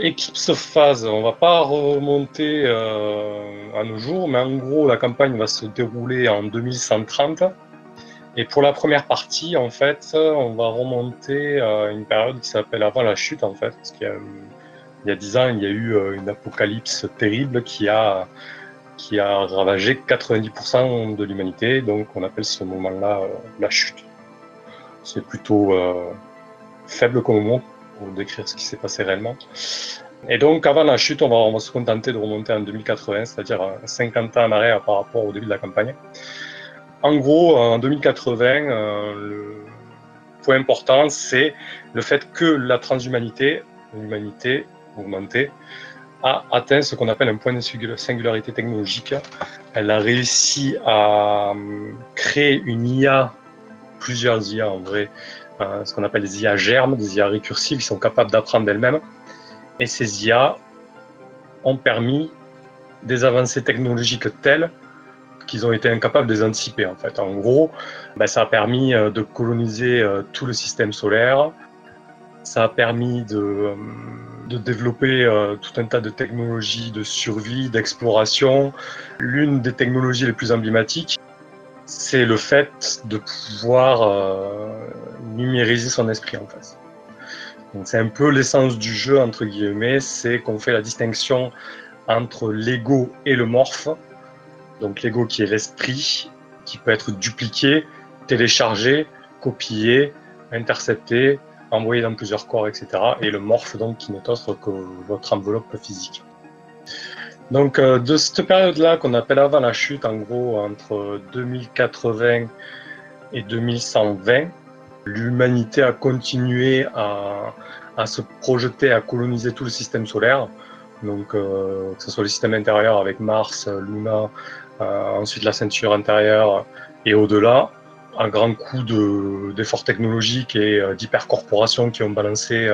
Éclipse phase, on va pas remonter à nos jours, mais en gros la campagne va se dérouler en 2130. Et pour la première partie, en fait, on va remonter à une période qui s'appelle avant la chute, en fait, parce qu'il y a 10 ans, il y a eu une apocalypse terrible qui a ravagé 90% de l'humanité, donc on appelle ce moment-là la chute. C'est plutôt faible comme mot pour décrire ce qui s'est passé réellement. Et donc, avant la chute, on va se contenter de remonter en 2080, c'est-à-dire 50 ans en arrière par rapport au début de la campagne. En gros, en 2080, le point important, c'est le fait que la transhumanité, l'humanité augmentée, a atteint ce qu'on appelle un point de singularité technologique. Elle a réussi à créer une IA, plusieurs IA en vrai, ce qu'on appelle des IA germes, des IA récursives qui sont capables d'apprendre d'elles-mêmes. Et ces IA ont permis des avancées technologiques telles qu'ils ont été incapables de les anticiper, en fait. En gros, ça a permis de coloniser tout le système solaire, ça a permis de développer tout un tas de technologies de survie, d'exploration. L'une des technologies les plus emblématiques, c'est le fait de pouvoir numériser son esprit, en fait. Donc, c'est un peu l'essence du jeu, entre guillemets, c'est qu'on fait la distinction entre l'ego et le morphe. Donc l'ego qui est l'esprit, qui peut être dupliqué, téléchargé, copié, intercepté, envoyé dans plusieurs corps, etc. Et le morphe, donc, qui n'est autre que votre enveloppe physique. Donc de cette période-là qu'on appelle avant la chute, en gros, entre 2080 et 2120, l'humanité a continué à se projeter, à coloniser tout le système solaire. Donc que ce soit le système intérieur avec Mars, Luna, ensuite la ceinture intérieure et au-delà, un grand coup d'efforts technologiques et d'hypercorporations qui ont balancé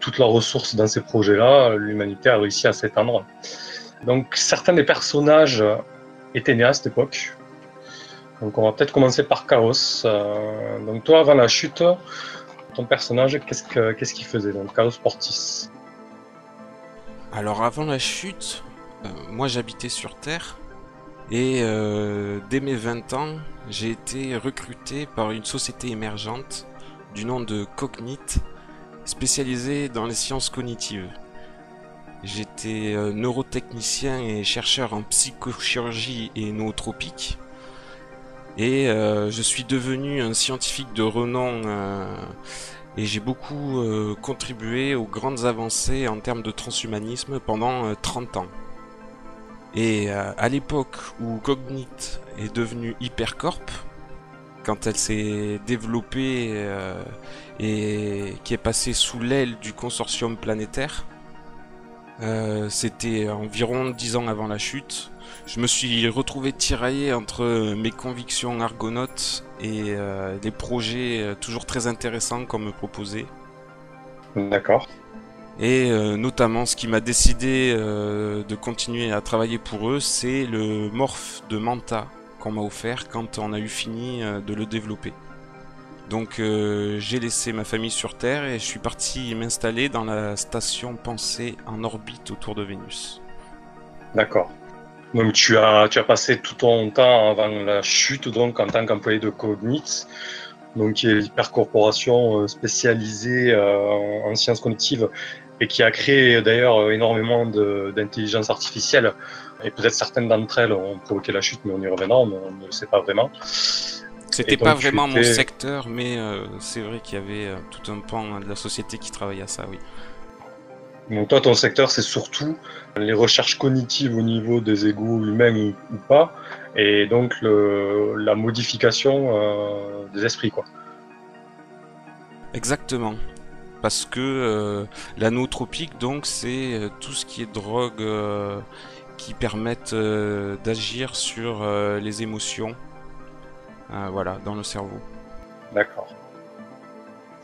toutes leurs ressources dans ces projets-là, l'humanité a réussi à s'étendre. Donc certains des personnages étaient nés à cette époque. Donc on va peut-être commencer par Chaos. Donc toi, avant la chute, ton personnage, qu'est-ce qu'il faisait? Donc Chaos Portis. Alors avant la chute, moi j'habitais sur Terre et dès mes 20 ans, j'ai été recruté par une société émergente du nom de Cognite, spécialisée dans les sciences cognitives. J'étais neurotechnicien et chercheur en psychochirurgie et nootropique et je suis devenu un scientifique de renom et j'ai beaucoup contribué aux grandes avancées en termes de transhumanisme pendant 30 ans. Et à l'époque où Cognite est devenue Hypercorp, quand elle s'est développée et qui est passée sous l'aile du consortium planétaire, c'était environ 10 ans avant la chute, je me suis retrouvé tiraillé entre mes convictions argonautes et des projets toujours très intéressants qu'on me proposait. D'accord. Et notamment ce qui m'a décidé de continuer à travailler pour eux, c'est le morph de Manta qu'on m'a offert quand on a eu fini de le développer. Donc j'ai laissé ma famille sur Terre et je suis parti m'installer dans la station pensée en orbite autour de Vénus. D'accord. Donc tu as passé tout ton temps avant la chute donc en tant qu'employé de Cognite, donc qui est l'hypercorporation spécialisée en sciences cognitives et qui a créé d'ailleurs énormément d'intelligence artificielle. Et peut-être certaines d'entre elles ont provoqué la chute, mais on y reviendra, mais on ne le sait pas vraiment. C'était pas vraiment mon secteur, mais c'est vrai qu'il y avait tout un pan de la société qui travaillait à ça, oui. Donc toi, ton secteur, c'est surtout les recherches cognitives au niveau des égos humains ou pas, et donc la modification des esprits, quoi. Exactement, parce que l'anotropique, donc, c'est tout ce qui est drogue qui permettent d'agir sur les émotions. Voilà, dans le cerveau. D'accord.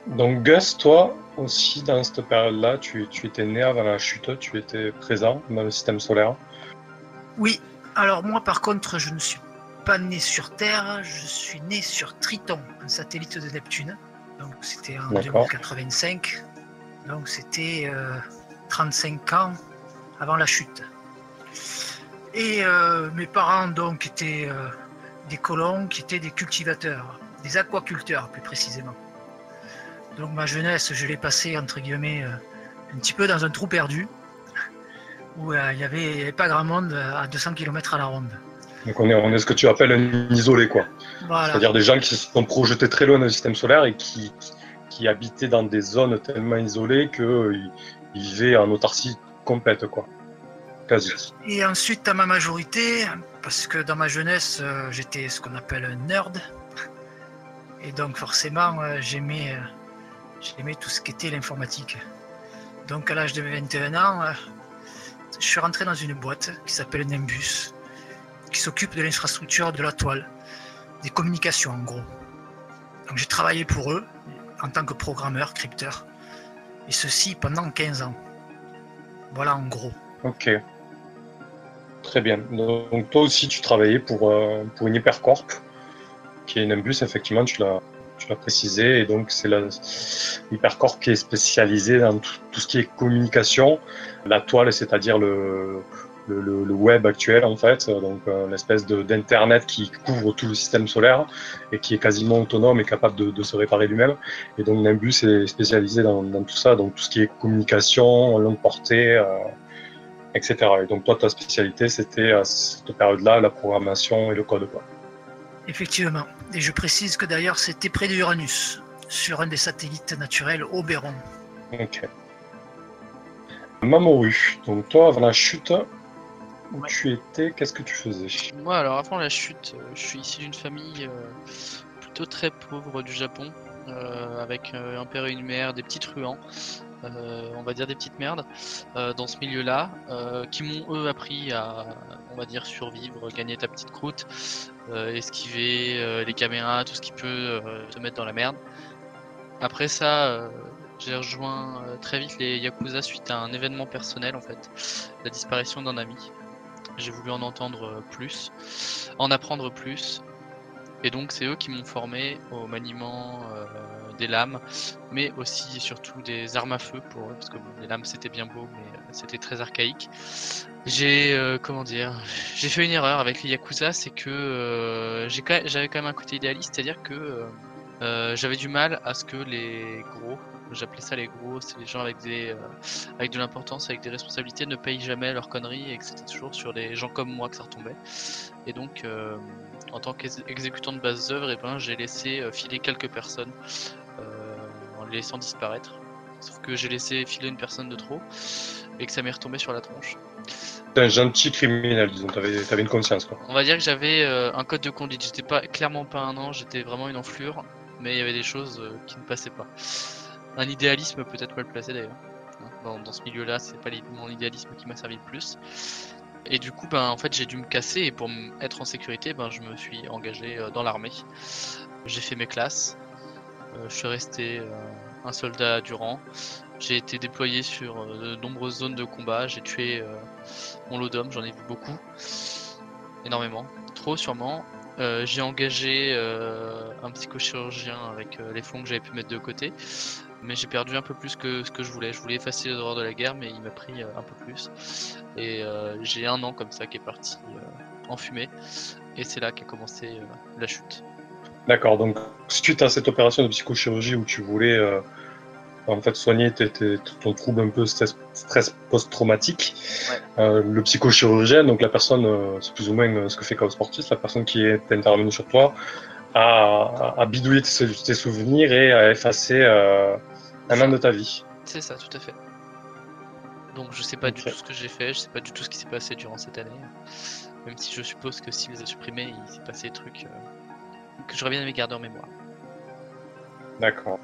Donc Gus, toi aussi dans cette période-là, tu étais né avant la chute, tu étais présent dans le système solaire. Oui, alors moi par contre, je ne suis pas né sur Terre, je suis né sur Triton, un satellite de Neptune. Donc c'était en 2085, donc c'était 35 ans avant la chute. Et mes parents donc étaient des colons qui étaient des cultivateurs, des aquaculteurs plus précisément. Donc ma jeunesse, je l'ai passée entre guillemets un petit peu dans un trou perdu où il n'y avait pas grand monde à 200 km à la ronde. Donc on est ce que tu appelles un isolé, quoi. Voilà. C'est-à-dire des gens qui se sont projetés très loin dans le système solaire et qui habitaient dans des zones tellement isolées qu'ils vivaient en autarcie complète, quoi. Quasi. Et ensuite, à ma majorité, parce que dans ma jeunesse, j'étais ce qu'on appelle un nerd. Et donc forcément, j'aimais tout ce qui était l'informatique. Donc à l'âge de 21 ans, je suis rentré dans une boîte qui s'appelle Nimbus, qui s'occupe de l'infrastructure de la toile, des communications en gros. Donc j'ai travaillé pour eux en tant que programmeur, crypteur, et ceci pendant 15 ans. Voilà en gros. Ok, très bien. Donc toi aussi tu travaillais pour une hypercorp, qui est Nimbus, effectivement, tu l'as précisé, et donc c'est l'hypercorp qui est spécialisé dans tout ce qui est communication, la toile, c'est-à-dire le web actuel en fait, donc l'espèce d'internet qui couvre tout le système solaire et qui est quasiment autonome et capable de se réparer lui-même. Et donc Nimbus est spécialisé dans tout ça, donc tout ce qui est communication, longue portée, etc. Et donc toi, ta spécialité, c'était à cette période-là, la programmation et le code, quoi. Effectivement, et je précise que d'ailleurs c'était près d'Uranus, sur un des satellites naturels Oberon. Ok. Mamoru, donc toi avant la chute, où ouais. Tu étais, qu'est-ce que tu faisais? Moi alors avant la chute, je suis issu d'une famille plutôt très pauvre du Japon, avec un père et une mère, des petits truands, on va dire des petites merdes, dans ce milieu-là, qui m'ont eux appris à, on va dire, survivre, gagner ta petite croûte, esquiver les caméras, tout ce qui peut te mettre dans la merde. Après ça, j'ai rejoint très vite les Yakuza suite à un événement personnel en fait, la disparition d'un ami. J'ai voulu en entendre plus, en apprendre plus, et donc c'est eux qui m'ont formé au maniement des lames, mais aussi et surtout des armes à feu pour eux, parce que bon, les lames c'était bien beau, mais c'était très archaïque. J'ai j'ai fait une erreur avec les Yakuza, c'est que j'avais quand même un côté idéaliste, c'est-à-dire que j'avais du mal à ce que les gros, j'appelais ça les gros, c'est les gens avec de l'importance, avec des responsabilités, ne payent jamais leurs conneries, et que c'était toujours sur des gens comme moi que ça retombait. Et donc en tant qu'exécutant de basse œuvre, et ben, j'ai laissé filer quelques personnes en les laissant disparaître. Sauf que j'ai laissé filer une personne de trop et que ça m'est retombé sur la tronche. T'es un gentil criminel, disons, t'avais une conscience, quoi. On va dire que j'avais un code de conduite, j'étais clairement pas un ange, j'étais vraiment une enflure, mais il y avait des choses qui ne passaient pas. Un idéalisme peut-être mal placé d'ailleurs. Dans ce milieu-là, c'est pas mon idéalisme qui m'a servi le plus. Et du coup, ben, en fait, j'ai dû me casser, et pour être en sécurité, ben, je me suis engagé dans l'armée. J'ai fait mes classes, je suis resté un soldat du rang. J'ai été déployé sur de nombreuses zones de combat, j'ai tué mon lot d'hommes, j'en ai vu beaucoup, énormément, trop sûrement. J'ai engagé un psychochirurgien avec les fonds que j'avais pu mettre de côté, mais j'ai perdu un peu plus que ce que je voulais. Je voulais effacer les horreurs de la guerre, mais il m'a pris un peu plus. Et j'ai un an comme ça qui est parti en fumée, et c'est là qu'a commencé la chute. D'accord, donc suite à cette opération de psychochirurgie où tu voulais en fait soigner ton trouble un peu stress post-traumatique, ouais. Le psychochirurgien, donc la personne, c'est plus ou moins ce que fait Chaos Portis, la personne qui est intervenue sur toi, a bidouillé tes souvenirs et a effacé un an de ta vie. C'est ça, tout à fait. Donc je sais pas du tout ce que j'ai fait, je sais pas du tout ce qui s'est passé durant cette année, même si je suppose que s'il les a supprimés, il s'est passé des trucs... que j'aurais bien aimé garder en mémoire. D'accord.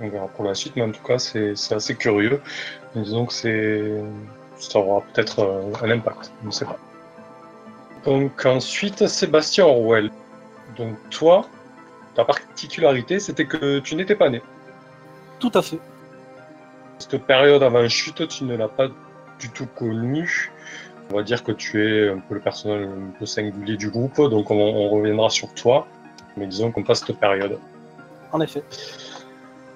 On verra pour la suite, mais en tout cas, c'est assez curieux. Disons que ça aura peut-être un impact, on ne sait pas. Donc ensuite, Sébastien Orwell. Donc toi, ta particularité, c'était que tu n'étais pas né. Tout à fait. Cette période avant chute, tu ne l'as pas du tout connue. On va dire que tu es un peu le personnage un peu singulier du groupe, donc on reviendra sur toi, mais disons qu'on passe cette période. En effet.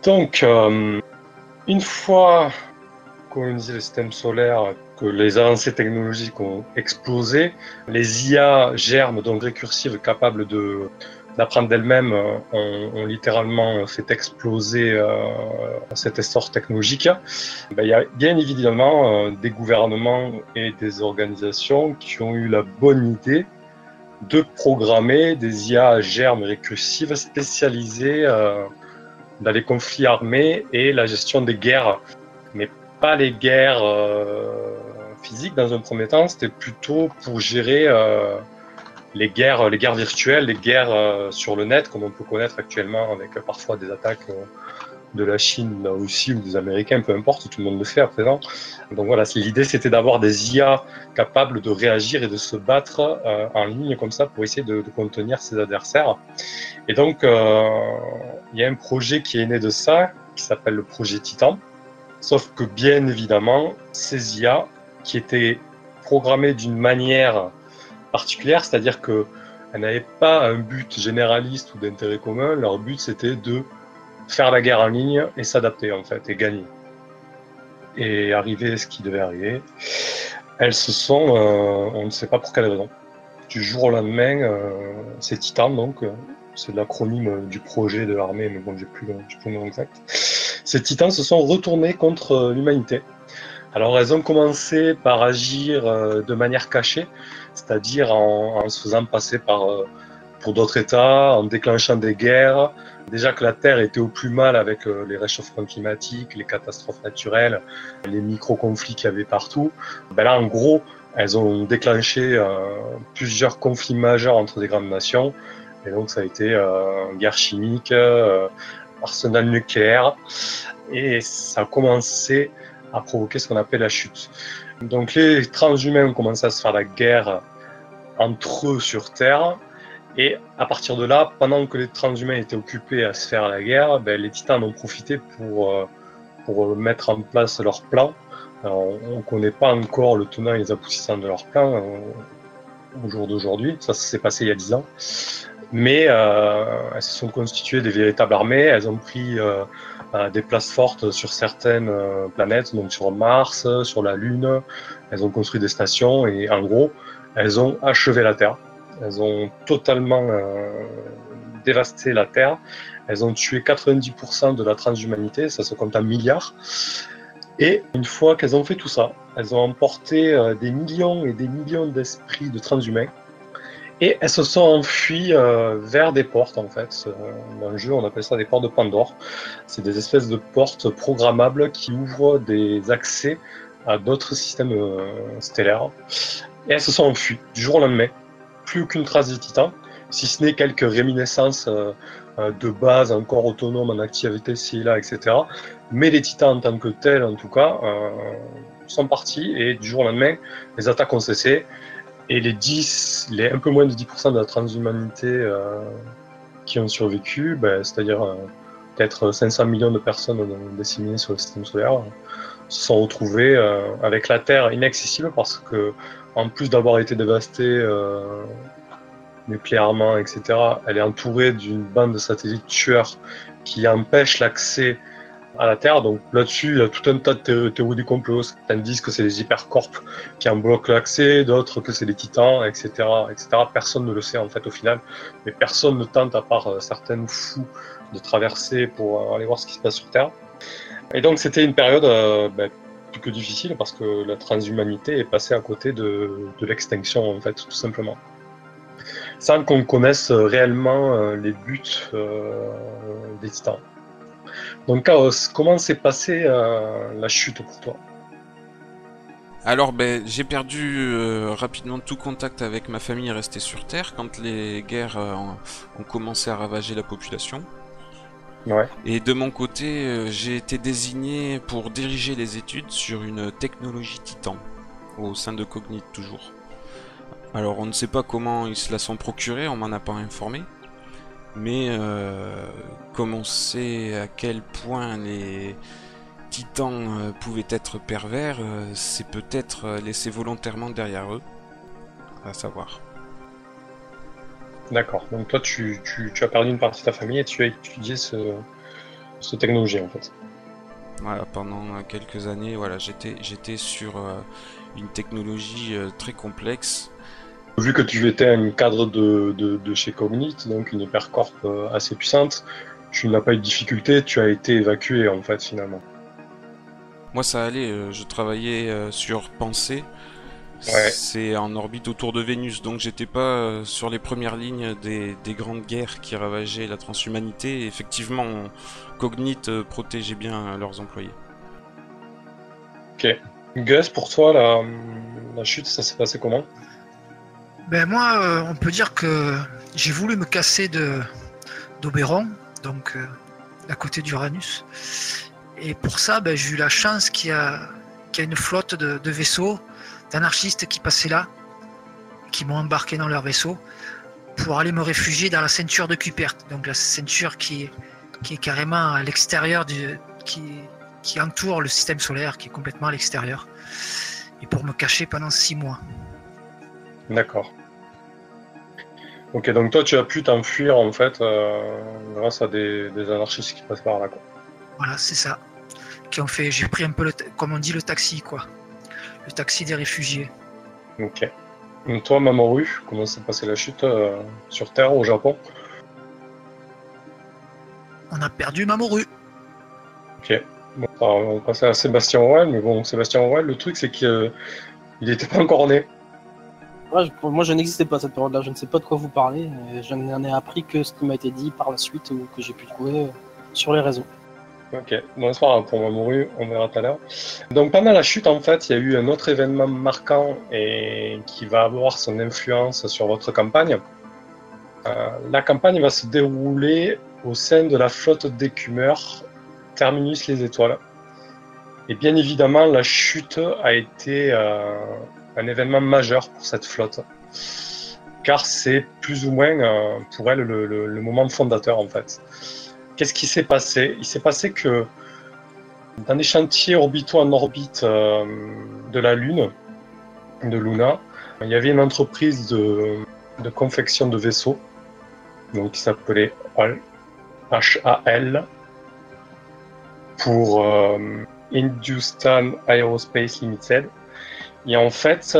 Donc, une fois coloniser le système solaire, que les avancées technologiques ont explosé. Les IA germes, donc récursives, capables d'apprendre d'elles-mêmes, ont littéralement fait exploser cet essor technologique. Ben, il y a bien évidemment des gouvernements et des organisations qui ont eu la bonne idée de programmer des IA germes récursives spécialisées dans les conflits armés et la gestion des guerres. Mais pas les guerres physiques dans un premier temps, c'était plutôt pour gérer les guerres virtuelles, les guerres sur le net, comme on peut connaître actuellement avec parfois des attaques de la Chine, là aussi, ou des Américains, peu importe, tout le monde le fait à présent. Donc voilà, l'idée c'était d'avoir des IA capables de réagir et de se battre en ligne comme ça pour essayer de contenir ses adversaires. Et donc il y a un projet qui est né de ça, qui s'appelle le projet Titan. Sauf que bien évidemment, ces IA qui étaient programmées d'une manière particulière, c'est-à-dire qu'elles n'avaient pas un but généraliste ou d'intérêt commun, leur but c'était de faire la guerre en ligne et s'adapter en fait, et gagner. Et arriver ce qui devait arriver, elles se sont, on ne sait pas pour quelle raison, du jour au lendemain, c'est Titan donc, c'est l'acronyme du projet de l'armée, mais bon, j'ai plus le nom exact. Ces titans se sont retournés contre l'humanité. Alors elles ont commencé par agir de manière cachée, c'est-à-dire en se faisant passer pour d'autres États, en déclenchant des guerres. Déjà que la Terre était au plus mal avec les réchauffements climatiques, les catastrophes naturelles, les micro-conflits qu'il y avait partout. Ben là, en gros, elles ont déclenché plusieurs conflits majeurs entre des grandes nations. Et donc ça a été guerre chimique, arsenal nucléaire, et ça a commencé à provoquer ce qu'on appelle la chute. Donc les transhumains ont commencé à se faire la guerre entre eux sur Terre, et à partir de là, pendant que les transhumains étaient occupés à se faire la guerre, ben, les titans en ont profité pour mettre en place leur plan. Alors, on ne connaît pas encore le tenant et les aboutissants de leur plan au jour d'aujourd'hui, ça s'est passé il y a 10 ans. Mais elles se sont constituées des véritables armées, elles ont pris des places fortes sur certaines planètes, donc sur Mars, sur la Lune, elles ont construit des stations et en gros, elles ont achevé la Terre. Elles ont totalement dévasté la Terre, elles ont tué 90% de la transhumanité, ça se compte en milliards. Et une fois qu'elles ont fait tout ça, elles ont emporté des millions et des millions d'esprits de transhumains. Et elles se sont enfuies vers des portes, en fait. Dans le jeu, on appelle ça des portes de Pandore. C'est des espèces de portes programmables qui ouvrent des accès à d'autres systèmes stellaires. Et elles se sont enfuies du jour au lendemain. Plus aucune trace des titans, si ce n'est quelques réminiscences de base encore autonomes en activité, ci et là, etc. Mais les titans en tant que tels, en tout cas, sont partis. Et du jour au lendemain, les attaques ont cessé. Et les un peu moins de 10% de la transhumanité qui ont survécu, ben, c'est-à-dire peut-être 500 millions de personnes disséminées sur le système solaire, se sont retrouvées avec la Terre inaccessible parce que, en plus d'avoir été dévastée nucléairement, etc., elle est entourée d'une bande de satellites tueurs qui empêchent l'accès à la Terre. Donc là-dessus, il y a tout un tas de théories du complot. Certains disent que c'est les hypercorps qui en bloquent l'accès, d'autres que c'est les titans, etc., etc. Personne ne le sait en fait au final, mais personne ne tente à part certains fous de traverser pour aller voir ce qui se passe sur Terre. Et donc c'était une période plus que difficile parce que la transhumanité est passée à côté de l'extinction en fait, tout simplement. Sans qu'on connaisse réellement les buts des titans. Donc Chaos, comment s'est passée la chute pour toi? Alors j'ai perdu rapidement tout contact avec ma famille restée sur Terre quand les guerres ont commencé à ravager la population. Ouais. Et de mon côté, j'ai été désigné pour diriger les études sur une technologie titan, au sein de Cognite toujours. Alors on ne sait pas comment ils se la sont procurés, on m'en a pas informé. Mais comme on sait à quel point les titans pouvaient être pervers, c'est peut-être laissé volontairement derrière eux, à savoir. D'accord, donc toi tu as perdu une partie de ta famille et tu as étudié cette technologie en fait. Voilà, pendant quelques années, voilà, j'étais sur une technologie très complexe. Vu que tu étais un cadre de chez Cognite, donc une hypercorp assez puissante, tu n'as pas eu de difficulté, tu as été évacué en fait finalement. Moi ça allait, je travaillais sur Pensée, ouais. C'est en orbite autour de Vénus, donc j'étais pas sur les premières lignes des grandes guerres qui ravageaient la transhumanité, et effectivement Cognite protégeait bien leurs employés. Ok. Gus, pour toi la chute, ça s'est passé comment? Ben moi, on peut dire que j'ai voulu me casser d'Oberon, donc à côté d'Uranus. Et pour ça, ben, j'ai eu la chance qu'il y a une flotte de vaisseaux, d'anarchistes qui passaient là, qui m'ont embarqué dans leur vaisseau, pour aller me réfugier dans la ceinture de Kuiper. Donc la ceinture qui est carrément à l'extérieur, qui entoure le système solaire, qui est complètement à l'extérieur. Et pour me cacher pendant 6 mois. D'accord. Ok, donc toi tu as pu t'enfuir en fait grâce à des anarchistes qui passent par là, quoi. Voilà, c'est ça. Qui ont fait, j'ai pris un peu comme on dit le taxi, quoi. Le taxi des réfugiés. Ok. Donc toi, Mamoru, comment s'est passée la chute sur Terre, au Japon? On a perdu Mamoru. Ok. Bon, on va passer à Sébastien Orwell, mais bon, Sébastien Orwell, le truc c'est qu'il n'était pas encore né. Moi, je n'existais pas à cette période-là, je ne sais pas de quoi vous parlez. Je n'en ai appris que ce qui m'a été dit par la suite ou que j'ai pu trouver sur les réseaux. Ok, bonsoir pour Mamoru, on verra tout à l'heure. Donc pendant la chute, en fait, il y a eu un autre événement marquant et qui va avoir son influence sur votre campagne. La campagne va se dérouler au sein de la flotte d'écumeurs Terminus les Étoiles. Et bien évidemment, la chute a été... un événement majeur pour cette flotte, car c'est plus ou moins pour elle le moment fondateur en fait. Qu'est-ce qui s'est passé? Il s'est passé que dans des chantiers orbitaux en orbite de la Lune, de Luna, il y avait une entreprise de confection de vaisseaux, donc qui s'appelait HAL, pour Hindustan Aerospace Limited. Et en fait,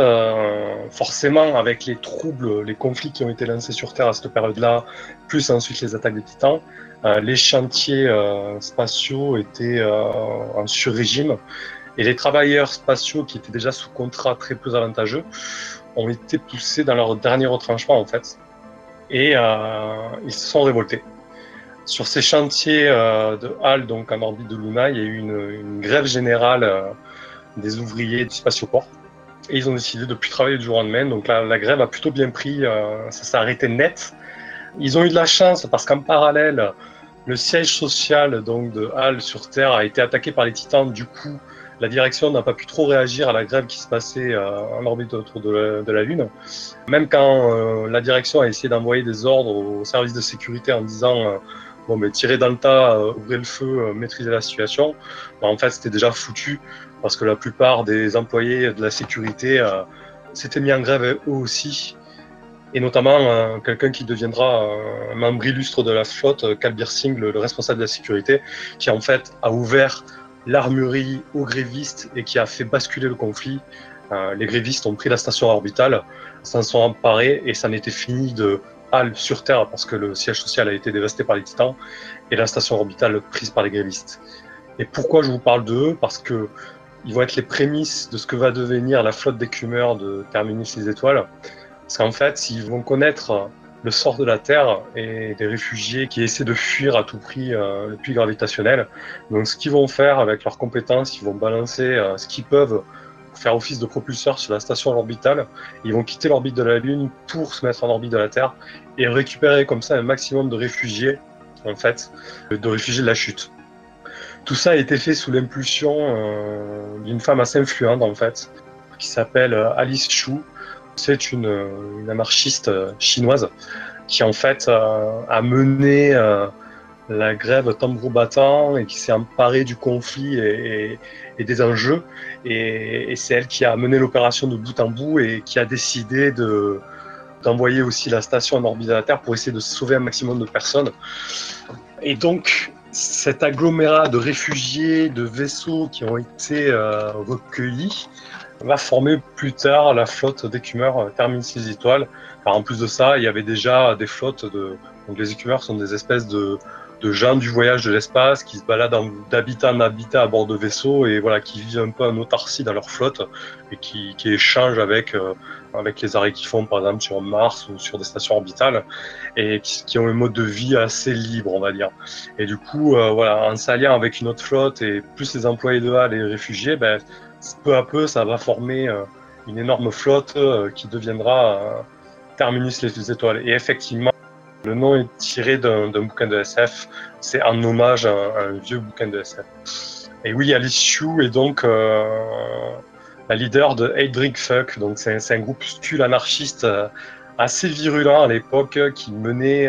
forcément, avec les troubles, les conflits qui ont été lancés sur Terre à cette période-là, plus ensuite les attaques des Titans, les chantiers spatiaux étaient en sur-régime. Et les travailleurs spatiaux, qui étaient déjà sous contrat très peu avantageux, ont été poussés dans leur dernier retranchement, en fait. Et ils se sont révoltés. Sur ces chantiers de HAL, donc en orbite de Luna, il y a eu une grève générale des ouvriers du spatioport. Et ils ont décidé de ne plus travailler du jour au lendemain, donc la grève a plutôt bien pris, ça s'est arrêté net. Ils ont eu de la chance parce qu'en parallèle, le siège social donc, de HAL sur Terre a été attaqué par les Titans. Du coup, la direction n'a pas pu trop réagir à la grève qui se passait en orbite autour de la Lune. Même quand la direction a essayé d'envoyer des ordres aux services de sécurité en disant « bon, mais tirez dans le tas, ouvrez le feu, maîtrisez la situation », bah, en fait c'était déjà foutu. Parce que la plupart des employés de la sécurité s'étaient mis en grève eux aussi. Et notamment quelqu'un qui deviendra un membre illustre de la flotte, Calbir Singh, le responsable de la sécurité, qui en fait a ouvert l'armurerie aux grévistes et qui a fait basculer le conflit. Les grévistes ont pris la station orbitale, s'en sont emparés et ça n'était fini de HAL sur Terre parce que le siège social a été dévasté par les Titans et la station orbitale prise par les grévistes. Et pourquoi je vous parle d'eux? Parce que ils vont être les prémices de ce que va devenir la flotte d'écumeurs de Terminus les Étoiles. Parce qu'en fait, ils vont connaître le sort de la Terre et des réfugiés qui essaient de fuir à tout prix le puits gravitationnel. Donc ce qu'ils vont faire avec leurs compétences, ils vont balancer ce qu'ils peuvent pour faire office de propulseur sur la station orbitale. Ils vont quitter l'orbite de la Lune pour se mettre en orbite de la Terre et récupérer comme ça un maximum de réfugiés, en fait, de réfugiés de la chute. Tout ça a été fait sous l'impulsion d'une femme assez influente, en fait, qui s'appelle Alice Chu. C'est une anarchiste chinoise qui, en fait, a mené la grève tambour battant et qui s'est emparée du conflit et des enjeux. Et c'est elle qui a mené l'opération de bout en bout et qui a décidé d'envoyer aussi la station en orbite de la Terre pour essayer de sauver un maximum de personnes. Et donc... cet agglomérat de réfugiés, de vaisseaux qui ont été recueillis, va former plus tard la flotte d'écumeurs Terminus les Étoiles. Alors, en plus de ça, il y avait déjà des flottes de... Donc les écumeurs sont des espèces de gens du voyage de l'espace qui se baladent d'habitat en habitat à bord de vaisseaux et voilà, qui vivent un peu en autarcie dans leur flotte et qui échangent avec les arrêts qu'ils font par exemple sur Mars ou sur des stations orbitales et qui ont un mode de vie assez libre, on va dire. Et du coup, voilà, en s'alliant avec une autre flotte et plus les employés de HAL et les réfugiés, ben, peu à peu, ça va former une énorme flotte qui deviendra Terminus les Étoiles. Et effectivement, le nom est tiré d'un bouquin de SF, c'est un hommage à un vieux bouquin de SF. Et oui, Alice Chu est donc la leader de Heidrich Fuck, donc c'est un groupuscule anarchiste assez virulent à l'époque qui menait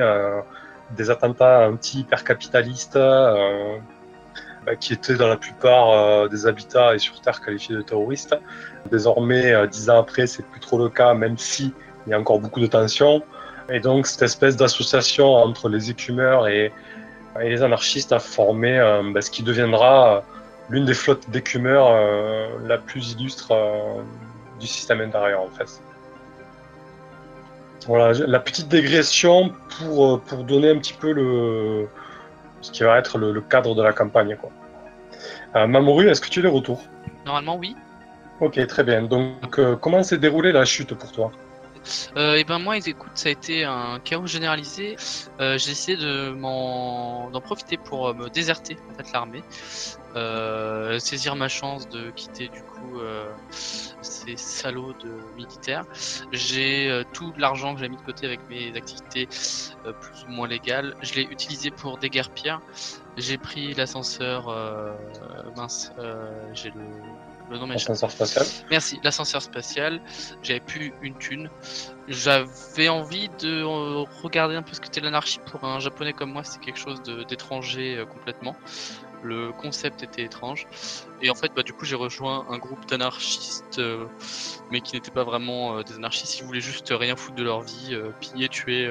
des attentats anti-hypercapitalistes qui étaient dans la plupart des habitats et sur Terre qualifiés de terroristes. Désormais, 10 ans après, c'est plus trop le cas, même s'il y a encore beaucoup de tensions. Et donc, cette espèce d'association entre les écumeurs et les anarchistes a formé ce qui deviendra l'une des flottes d'écumeurs la plus illustre du système intérieur, en fait. Voilà, la petite digression pour donner un petit peu ce qui va être le cadre de la campagne, quoi. Mamoru, est-ce que tu es de retour? Normalement, oui. Ok, très bien. Donc, comment s'est déroulée la chute pour toi? Et ben moi, écoute, ça a été un chaos généralisé. J'ai essayé d'en profiter pour me déserter en fait l'armée, saisir ma chance de quitter du coup ces salauds de militaires. J'ai tout l'argent que j'ai mis de côté avec mes activités plus ou moins légales. Je l'ai utilisé pour déguerpir. J'ai pris l'ascenseur j'ai le nom l'ascenseur spatial. Merci, l'ascenseur spatial. J'avais plus une thune. J'avais envie de regarder un peu ce que c'était l'anarchie pour un japonais comme moi. C'est quelque chose d'étranger complètement. Le concept était étrange. Et en fait, du coup, j'ai rejoint un groupe d'anarchistes, mais qui n'étaient pas vraiment des anarchistes. Ils voulaient juste rien foutre de leur vie, piller, tuer,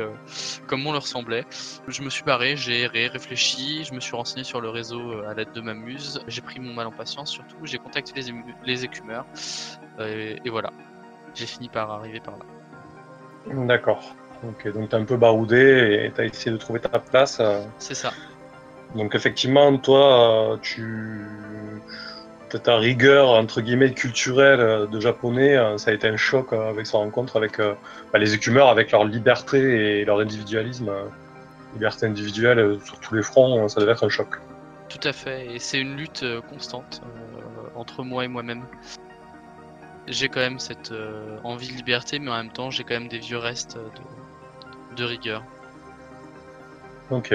comme on leur semblait. Je me suis barré, j'ai erré, réfléchi, je me suis renseigné sur le réseau à l'aide de ma muse. J'ai pris mon mal en patience, surtout. J'ai contacté les écumeurs. Et voilà, j'ai fini par arriver par là. D'accord. Okay, donc, t'es un peu baroudé et t'as essayé de trouver ta place. C'est ça. Donc effectivement, toi, ta rigueur, entre guillemets, culturelle de japonais, ça a été un choc avec sa rencontre avec les écumeurs, avec leur liberté et leur individualisme. Liberté individuelle sur tous les fronts, ça devait être un choc. Tout à fait, et c'est une lutte constante entre moi et moi-même. J'ai quand même cette envie de liberté, mais en même temps, j'ai quand même des vieux restes de rigueur. Ok.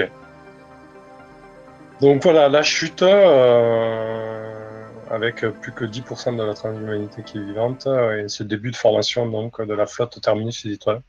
Donc voilà, la chute, avec plus que 10% de la transhumanité qui est vivante, et ce début de formation donc de la flotte Terminus les Étoiles.